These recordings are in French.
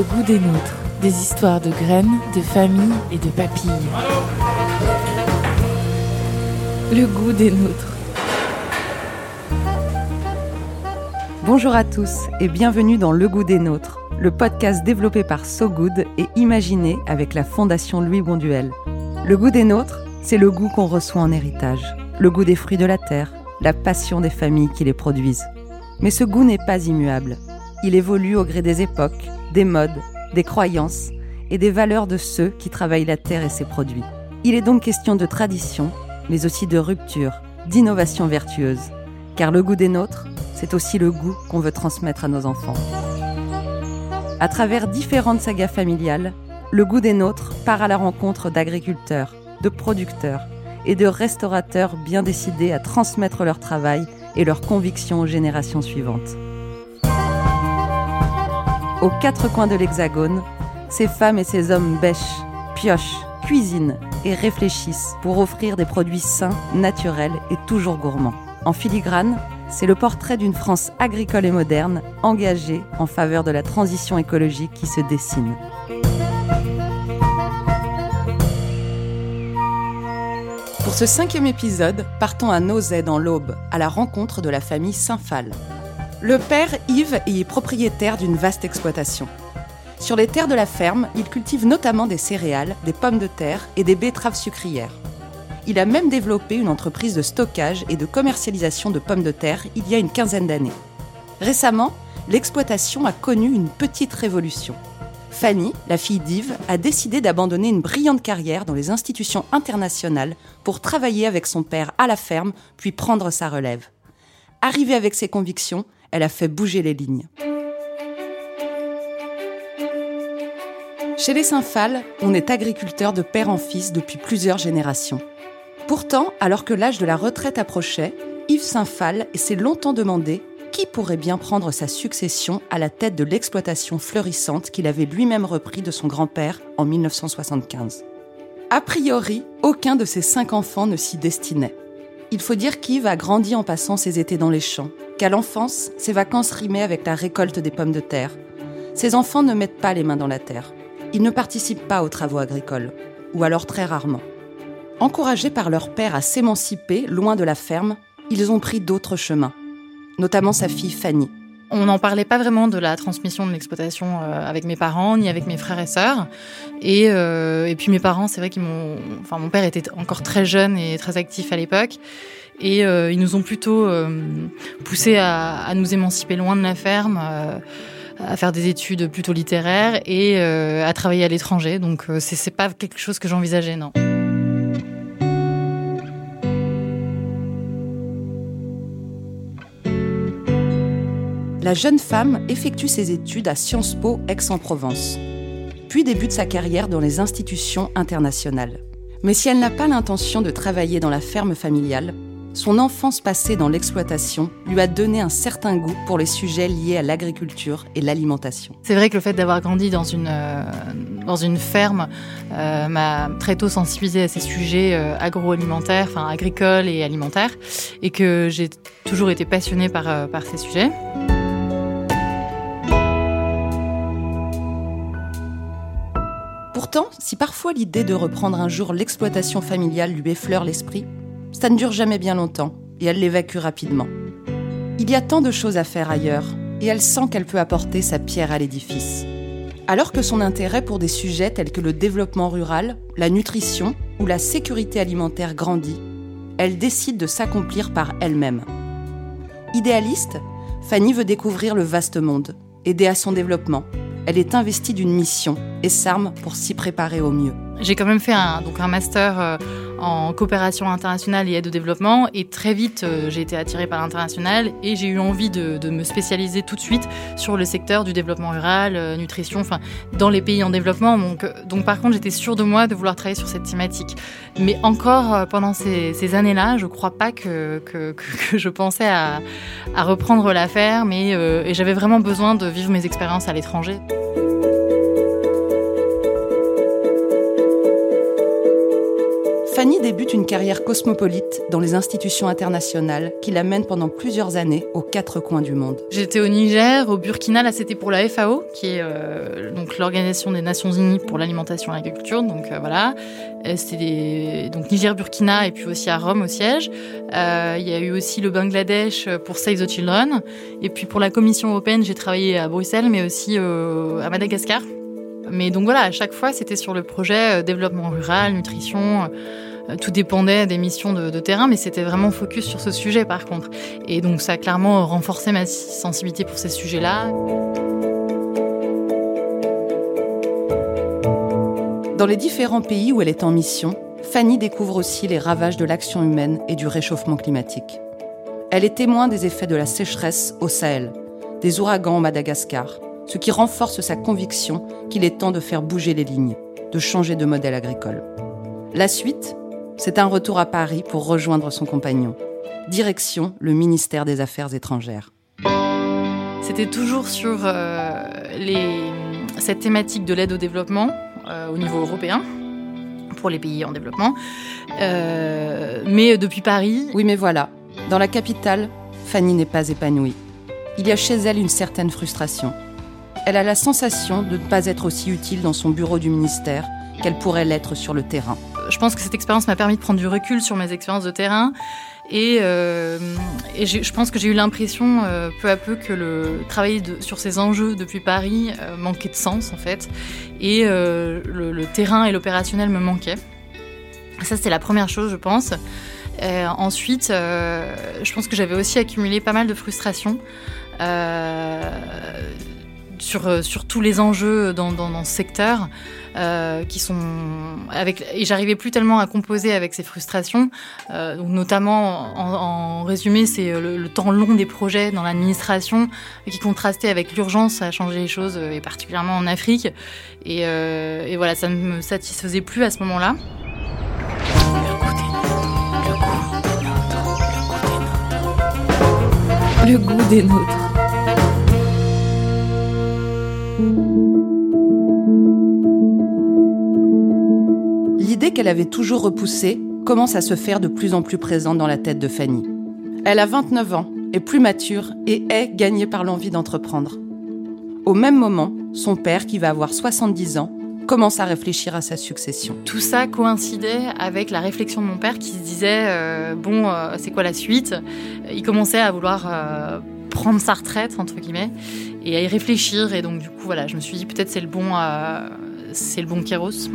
le goût des nôtres, des histoires de graines, de familles et de papilles. Le goût des nôtres. Bonjour à tous et bienvenue dans Le goût des nôtres, le podcast développé par Sogood et imaginé avec la Fondation Louis Bonduel. Le goût des nôtres, c'est le goût qu'on reçoit en héritage, le goût des fruits de la terre, la passion des familles qui les produisent. Mais ce goût n'est pas immuable. Il évolue au gré des époques, des modes, des croyances et des valeurs de ceux qui travaillent la terre et ses produits. Il est donc question de tradition, mais aussi de rupture, d'innovation vertueuse. Car le goût des nôtres, c'est aussi le goût qu'on veut transmettre à nos enfants. À travers différentes sagas familiales, le goût des nôtres part à la rencontre d'agriculteurs, de producteurs et de restaurateurs bien décidés à transmettre leur travail et leurs convictions aux générations suivantes. Aux quatre coins de l'Hexagone, ces femmes et ces hommes bêchent, piochent, cuisinent et réfléchissent pour offrir des produits sains, naturels et toujours gourmands. En filigrane, c'est le portrait d'une France agricole et moderne, engagée en faveur de la transition écologique qui se dessine. Pour ce 5e épisode, partons à Nozay dans l'Aube, à la rencontre de la famille Saint-Phal. Le père, Yves, est propriétaire d'une vaste exploitation. Sur les terres de la ferme, il cultive notamment des céréales, des pommes de terre et des betteraves sucrières. Il a même développé une entreprise de stockage et de commercialisation de pommes de terre il y a une 15aine d'années. Récemment, l'exploitation a connu une petite révolution. Fanny, la fille d'Yves, a décidé d'abandonner une brillante carrière dans les institutions internationales pour travailler avec son père à la ferme, puis prendre sa relève. Arrivée avec ses convictions, elle a fait bouger les lignes. Chez les Saint-Phal, on est agriculteur de père en fils depuis plusieurs générations. Pourtant, alors que l'âge de la retraite approchait, Yves Saint-Phal s'est longtemps demandé qui pourrait bien prendre sa succession à la tête de l'exploitation florissante qu'il avait lui-même repris de son grand-père en 1975. A priori, aucun de ses 5 enfants ne s'y destinait. Il faut dire qu'Yves a grandi en passant ses étés dans les champs, qu'à l'enfance, ses vacances rimaient avec la récolte des pommes de terre. Ses enfants ne mettent pas les mains dans la terre. Ils ne participent pas aux travaux agricoles, ou alors très rarement. Encouragés par leur père à s'émanciper loin de la ferme, ils ont pris d'autres chemins, notamment sa fille Fanny. On n'en parlait pas vraiment de la transmission de l'exploitation avec mes parents, ni avec mes frères et sœurs. Et puis mes parents, c'est vrai qu'ils mon père était encore très jeune et très actif à l'époque. Et ils nous ont plutôt poussés à nous émanciper loin de la ferme, à faire des études plutôt littéraires et à travailler à l'étranger. Donc c'est pas quelque chose que j'envisageais, non. La jeune femme effectue ses études à Sciences Po Aix-en-Provence, puis débute sa carrière dans les institutions internationales. Mais si elle n'a pas l'intention de travailler dans la ferme familiale, son enfance passée dans l'exploitation lui a donné un certain goût pour les sujets liés à l'agriculture et l'alimentation. C'est vrai que le fait d'avoir grandi dans une ferme m'a très tôt sensibilisée à ces sujets agroalimentaires, enfin agricoles et alimentaires, et que j'ai toujours été passionnée par ces sujets. Pourtant, si parfois l'idée de reprendre un jour l'exploitation familiale lui effleure l'esprit, ça ne dure jamais bien longtemps et elle l'évacue rapidement. Il y a tant de choses à faire ailleurs et elle sent qu'elle peut apporter sa pierre à l'édifice. Alors que son intérêt pour des sujets tels que le développement rural, la nutrition ou la sécurité alimentaire grandit, elle décide de s'accomplir par elle-même. Idéaliste, Fanny veut découvrir le vaste monde, aider à son développement. Elle est investie d'une mission et s'arme pour s'y préparer au mieux. J'ai quand même fait un master en coopération internationale et aide au développement. Et très vite, j'ai été attirée par l'international et j'ai eu envie de me spécialiser tout de suite sur le secteur du développement rural, nutrition, dans les pays en développement. Donc par contre, j'étais sûre de moi de vouloir travailler sur cette thématique. Mais encore pendant ces années-là, je ne crois pas que je pensais à reprendre la ferme et j'avais vraiment besoin de vivre mes expériences à l'étranger. Fanny débute une carrière cosmopolite dans les institutions internationales qui l'amène pendant plusieurs années aux quatre coins du monde. J'étais au Niger, au Burkina, là c'était pour la FAO, qui est donc l'Organisation des Nations Unies pour l'alimentation et l'agriculture, donc voilà. C'était donc Niger, Burkina et puis aussi à Rome au siège. Il y a eu aussi le Bangladesh pour Save the Children. Et puis pour la Commission européenne, j'ai travaillé à Bruxelles, mais aussi à Madagascar. Mais donc voilà, à chaque fois, c'était sur le projet développement rural, nutrition. Tout dépendait des missions de terrain, mais c'était vraiment focus sur ce sujet par contre. Et donc ça a clairement renforcé ma sensibilité pour ces sujets-là. Dans les différents pays où elle est en mission, Fanny découvre aussi les ravages de l'action humaine et du réchauffement climatique. Elle est témoin des effets de la sécheresse au Sahel, des ouragans au Madagascar, ce qui renforce sa conviction qu'il est temps de faire bouger les lignes, de changer de modèle agricole. La suite, c'est un retour à Paris pour rejoindre son compagnon. Direction le ministère des Affaires étrangères. C'était toujours sur cette thématique de l'aide au développement, au niveau européen, pour les pays en développement, mais depuis Paris. Oui, mais voilà, dans la capitale, Fanny n'est pas épanouie. Il y a chez elle une certaine frustration. Elle a la sensation de ne pas être aussi utile dans son bureau du ministère qu'elle pourrait l'être sur le terrain. Je pense que cette expérience m'a permis de prendre du recul sur mes expériences de terrain et je pense que j'ai eu l'impression peu à peu que le travail sur ces enjeux depuis Paris manquait de sens en fait et le terrain et l'opérationnel me manquaient. Ça c'était la première chose je pense. Ensuite, je pense que j'avais aussi accumulé pas mal de frustration sur tous les enjeux dans ce secteur qui sont et j'arrivais plus tellement à composer avec ces frustrations donc notamment en résumé c'est le temps long des projets dans l'administration qui contrastait avec l'urgence à changer les choses et particulièrement en Afrique et voilà ça ne me satisfaisait plus à ce moment-là. Le goût des nôtres. L'idée qu'elle avait toujours repoussée commence à se faire de plus en plus présente dans la tête de Fanny. Elle a 29 ans, est plus mature et est gagnée par l'envie d'entreprendre. Au même moment, son père, qui va avoir 70 ans, commence à réfléchir à sa succession. Tout ça coïncidait avec la réflexion de mon père qui se disait c'est quoi la suite ? Il commençait à vouloir prendre sa retraite, entre guillemets, et à y réfléchir. Et donc, du coup, voilà, je me suis dit, peut-être c'est le bon Kéros.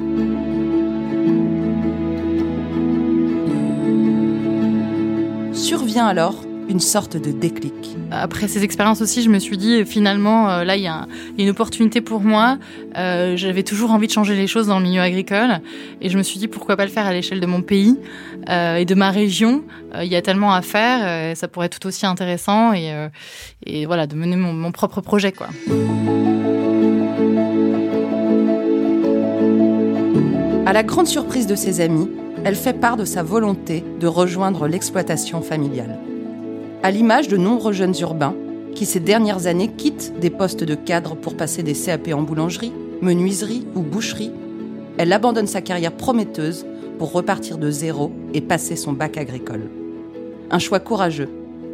Survient alors une sorte de déclic. Après ces expériences aussi, je me suis dit, finalement, là, il y a une opportunité pour moi. J'avais toujours envie de changer les choses dans le milieu agricole. Et je me suis dit, pourquoi pas le faire à l'échelle de mon pays et de ma région. Il y a tellement à faire, ça pourrait être tout aussi intéressant. Et voilà, de mener mon propre projet, quoi. À la grande surprise de ses amis, elle fait part de sa volonté de rejoindre l'exploitation familiale. À l'image de nombreux jeunes urbains qui, ces dernières années, quittent des postes de cadre pour passer des CAP en boulangerie, menuiserie ou boucherie, elle abandonne sa carrière prometteuse pour repartir de zéro et passer son bac agricole. Un choix courageux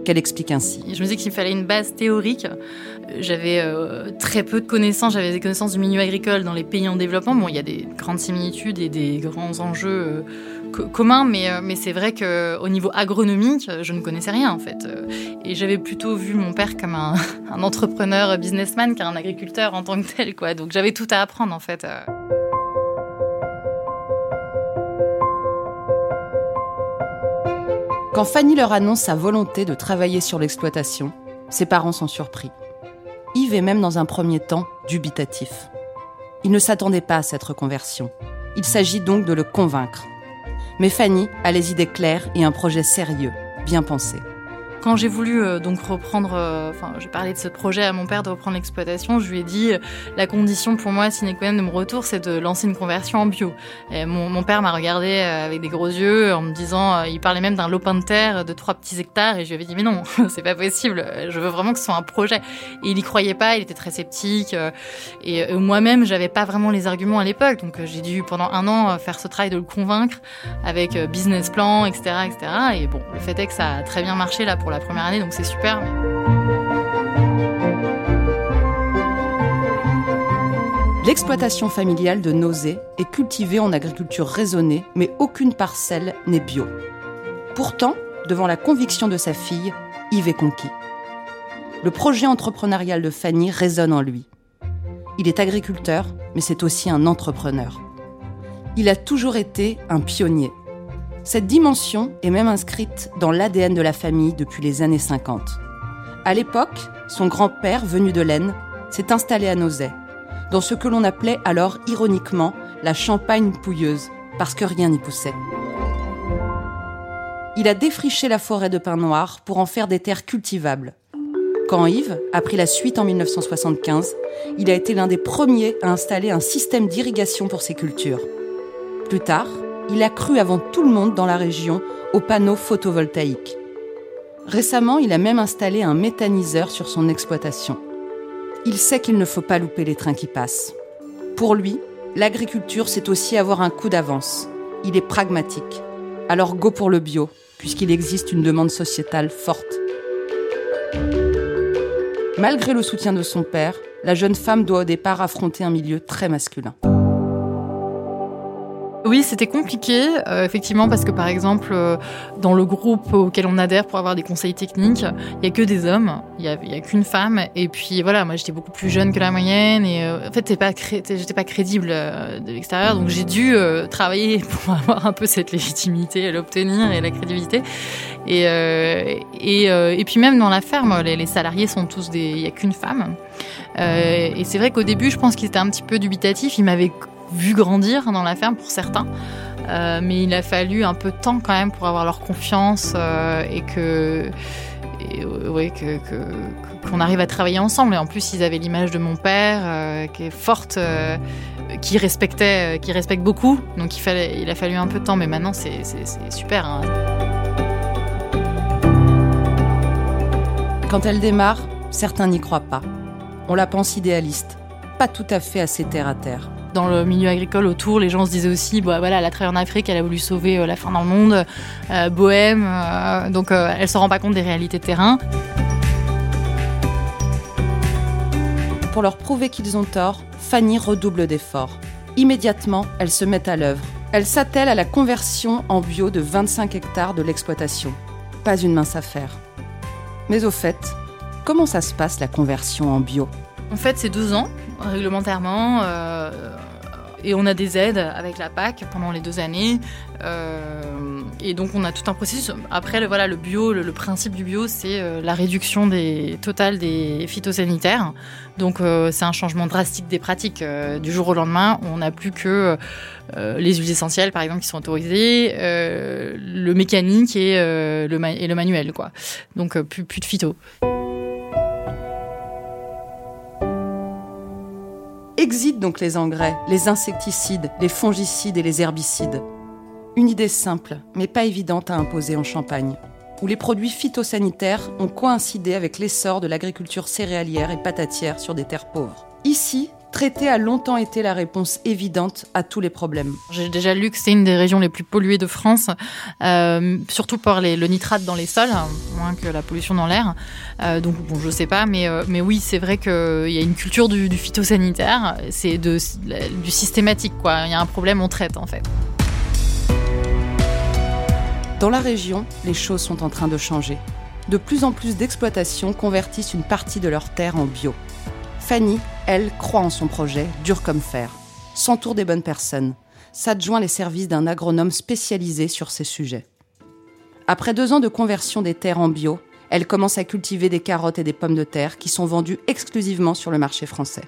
qu'elle explique ainsi. Je me disais qu'il me fallait une base théorique. J'avais très peu de connaissances. J'avais des connaissances du milieu agricole dans les pays en développement. Bon, il y a des grandes similitudes et des grands enjeux commun, mais c'est vrai qu'au niveau agronomique, je ne connaissais rien en fait. Et j'avais plutôt vu mon père comme un entrepreneur businessman qu'un agriculteur en tant que tel, quoi. Donc j'avais tout à apprendre en fait. Quand Fanny leur annonce sa volonté de travailler sur l'exploitation, ses parents sont surpris. Yves est même dans un premier temps dubitatif. Il ne s'attendait pas à cette reconversion. Il s'agit donc de le convaincre. Mais Fanny a les idées claires et un projet sérieux, bien pensé. Quand j'ai voulu donc reprendre, j'ai parlé de ce projet à mon père de reprendre l'exploitation, je lui ai dit la condition pour moi sine qua non de mon retour, c'est de lancer une conversion en bio. Et mon père m'a regardé avec des gros yeux en me disant, il parlait même d'un lopin de terre de 3 petits hectares, et je lui avais dit mais non, c'est pas possible, je veux vraiment que ce soit un projet. Et il y croyait pas, il était très sceptique, et moi-même j'avais pas vraiment les arguments à l'époque, donc j'ai dû pendant 1 an faire ce travail de le convaincre avec business plan, etc. Et bon, le fait est que ça a très bien marché là pour la première année, donc c'est super. L'exploitation familiale de Nozay est cultivée en agriculture raisonnée, mais aucune parcelle n'est bio. Pourtant, devant la conviction de sa fille, Yves est conquis. Le projet entrepreneurial de Fanny résonne en lui. Il est agriculteur, mais c'est aussi un entrepreneur. Il a toujours été un pionnier. Cette dimension est même inscrite dans l'ADN de la famille depuis les années 50. À l'époque, son grand-père, venu de l'Aisne, s'est installé à Nozay, dans ce que l'on appelait alors ironiquement la Champagne pouilleuse, parce que rien n'y poussait. Il a défriché la forêt de pins noirs pour en faire des terres cultivables. Quand Yves a pris la suite en 1975, il a été l'un des premiers à installer un système d'irrigation pour ses cultures. Plus tard, il a cru avant tout le monde dans la région aux panneaux photovoltaïques. Récemment, il a même installé un méthaniseur sur son exploitation. Il sait qu'il ne faut pas louper les trains qui passent. Pour lui, l'agriculture, c'est aussi avoir un coup d'avance. Il est pragmatique. Alors go pour le bio, puisqu'il existe une demande sociétale forte. Malgré le soutien de son père, la jeune femme doit au départ affronter un milieu très masculin. Oui, c'était compliqué, effectivement, parce que par exemple, dans le groupe auquel on adhère pour avoir des conseils techniques, il n'y a que des hommes, il n'y a qu'une femme. Et puis voilà, moi j'étais beaucoup plus jeune que la moyenne, et en fait j'étais pas crédible de l'extérieur, donc j'ai dû travailler pour avoir un peu cette légitimité, l'obtenir et la crédibilité. Et puis même dans la ferme, les salariés sont tous il n'y a qu'une femme. Et c'est vrai qu'au début, je pense qu'ils étaient un petit peu dubitatifs, ils m'avaient vu grandir dans la ferme pour certains, mais il a fallu un peu de temps quand même pour avoir leur confiance qu'on arrive à travailler ensemble. Et en plus, ils avaient l'image de mon père qui est forte, qui respecte beaucoup. Donc il a fallu un peu de temps, mais maintenant c'est super. Hein. Quand elle démarre, certains n'y croient pas. On la pense idéaliste, pas tout à fait assez terre à terre. Dans le milieu agricole autour, les gens se disaient aussi voilà, elle a travaillé en Afrique, elle a voulu sauver la faim dans le monde, bohème, donc elle ne se rend pas compte des réalités de terrain. Pour leur prouver qu'ils ont tort, Fanny redouble d'efforts. Immédiatement, elle se met à l'œuvre. Elle s'attelle à la conversion en bio de 25 hectares de l'exploitation. Pas une mince affaire. Mais au fait, comment ça se passe la conversion en bio ? En fait, c'est 12 ans. Réglementairement, et on a des aides avec la PAC pendant les 2 années, et donc on a tout un processus. Après, le bio, le principe du bio, c'est la réduction totale des phytosanitaires. Donc c'est un changement drastique des pratiques. Du jour au lendemain, on n'a plus que les huiles essentielles, par exemple, qui sont autorisées, le mécanique et le manuel, quoi. Donc plus de phyto. Exit donc les engrais, les insecticides, les fongicides et les herbicides. Une idée simple, mais pas évidente à imposer en Champagne, où les produits phytosanitaires ont coïncidé avec l'essor de l'agriculture céréalière et patatière sur des terres pauvres. Ici, traiter a longtemps été la réponse évidente à tous les problèmes. J'ai déjà lu que c'est une des régions les plus polluées de France, surtout par le nitrate dans les sols, moins que la pollution dans l'air. Donc bon, je sais pas, mais oui, c'est vrai qu'il y a une culture du phytosanitaire, c'est du systématique, quoi. Il y a un problème, on traite en fait. Dans la région, les choses sont en train de changer. De plus en plus d'exploitations convertissent une partie de leurs terres en bio. Fanny, elle, croit en son projet, dur comme fer, s'entoure des bonnes personnes, s'adjoint les services d'un agronome spécialisé sur ces sujets. Après 2 ans de conversion des terres en bio, elle commence à cultiver des carottes et des pommes de terre qui sont vendues exclusivement sur le marché français.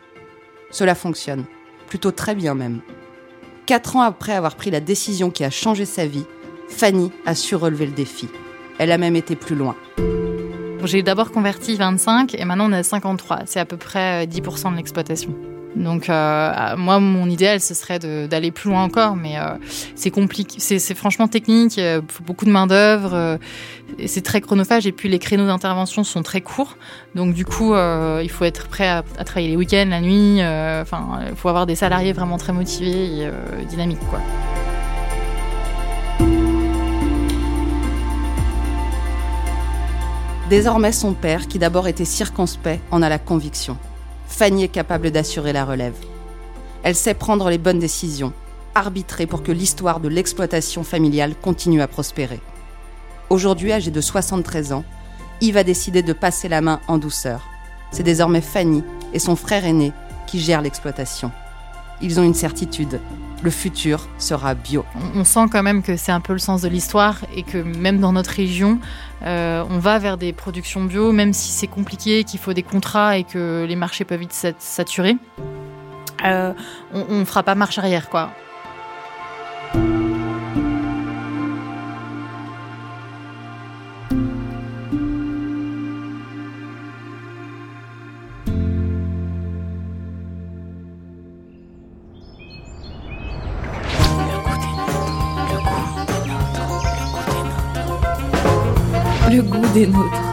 Cela fonctionne, plutôt très bien même. 4 ans après avoir pris la décision qui a changé sa vie, Fanny a su relever le défi. Elle a même été plus loin. J'ai d'abord converti 25 et maintenant on est à 53. C'est à peu près 10% de l'exploitation. Donc moi, mon idéal, ce serait d'aller plus loin encore, mais c'est compliqué, c'est franchement technique, il faut beaucoup de main d'œuvre, c'est très chronophage et puis les créneaux d'intervention sont très courts, donc du coup, il faut être prêt à travailler les week-ends, la nuit, enfin, il faut avoir des salariés vraiment très motivés et dynamiques, quoi. Désormais, son père, qui d'abord était circonspect, en a la conviction. Fanny est capable d'assurer la relève. Elle sait prendre les bonnes décisions, arbitrer pour que l'histoire de l'exploitation familiale continue à prospérer. Aujourd'hui, âgée de 73 ans, Yves a décidé de passer la main en douceur. C'est désormais Fanny et son frère aîné qui gèrent l'exploitation. Ils ont une certitude, le futur sera bio. On sent quand même que c'est un peu le sens de l'histoire et que même dans notre région, on va vers des productions bio, même si c'est compliqué, qu'il faut des contrats et que les marchés peuvent vite saturer. On ne fera pas marche arrière, quoi. Le goût des nôtres.